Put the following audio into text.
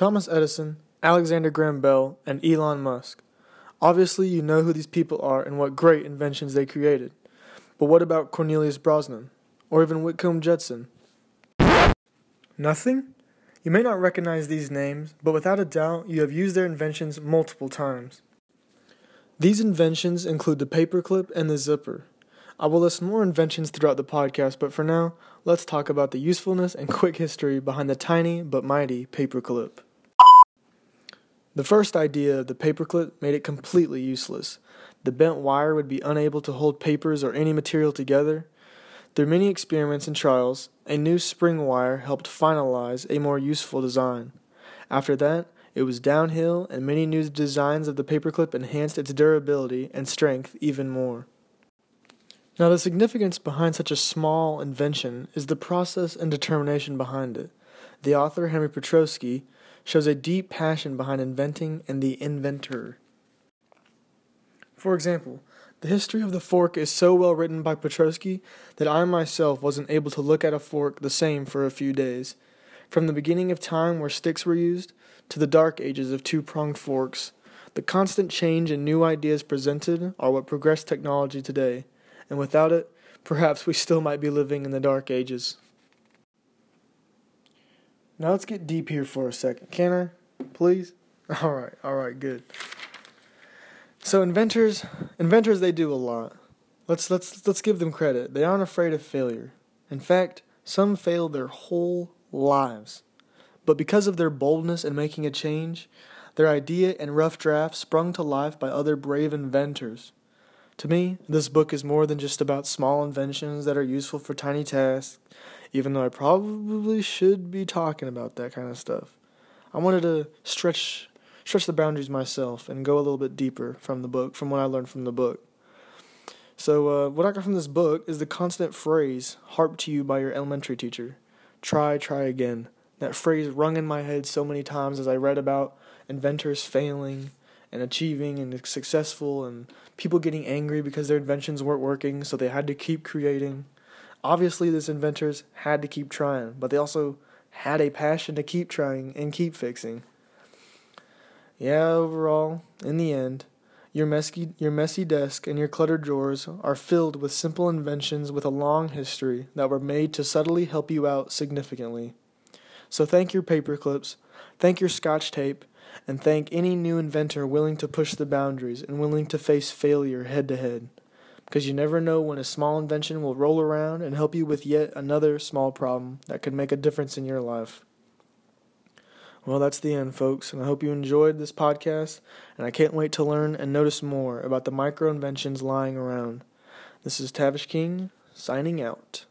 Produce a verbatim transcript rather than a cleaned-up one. Thomas Edison, Alexander Graham Bell, and Elon Musk. Obviously, you know who these people are and what great inventions they created. But what about Cornelius Brosnan? Or even Whitcomb Judson? Nothing? You may not recognize these names, but without a doubt, you have used their inventions multiple times. These inventions include the paperclip and the zipper. I will list more inventions throughout the podcast, but for now, let's talk about the usefulness and quick history behind the tiny but mighty paperclip. The first idea of the paperclip made it completely useless. The bent wire would be unable to hold papers or any material together. Through many experiments and trials, a new spring wire helped finalize a more useful design. After that, it was downhill, and many new designs of the paperclip enhanced its durability and strength even more. Now, the significance behind such a small invention is the process and determination behind it. The author, Henry Petroski, shows a deep passion behind inventing and the inventor. For example, the history of the fork is so well written by Petroski that I myself wasn't able to look at a fork the same for a few days. From the beginning of time where sticks were used, to the dark ages of two-pronged forks, the constant change and new ideas presented are what progressed technology today. And without it, perhaps we still might be living in the dark ages. Now let's get deep here for a second. Can I? Please? Alright, alright, good. So inventors, inventors, they do a lot. Let's, let's, let's give them credit. They aren't afraid of failure. In fact, some fail their whole lives. But because of their boldness in making a change, their idea and rough draft sprung to life by other brave inventors. To me, this book is more than just about small inventions that are useful for tiny tasks, even though I probably should be talking about that kind of stuff. I wanted to stretch stretch the boundaries myself and go a little bit deeper from the book, from what I learned from the book. So uh, what I got from this book is the constant phrase harped to you by your elementary teacher, try, try again. That phrase rung in my head so many times as I read about inventors failing and achieving and successful and people getting angry because their inventions weren't working, so they had to keep creating. Obviously, these inventors had to keep trying, but they also had a passion to keep trying and keep fixing. Yeah, overall, in the end, your messy, your messy desk and your cluttered drawers are filled with simple inventions with a long history that were made to subtly help you out significantly. So thank your paper clips, thank your scotch tape, and thank any new inventor willing to push the boundaries and willing to face failure head-to-head. Because you never know when a small invention will roll around and help you with yet another small problem that could make a difference in your life. Well, that's the end, folks, and I hope you enjoyed this podcast, and I can't wait to learn and notice more about the micro-inventions lying around. This is Tavish King, signing out.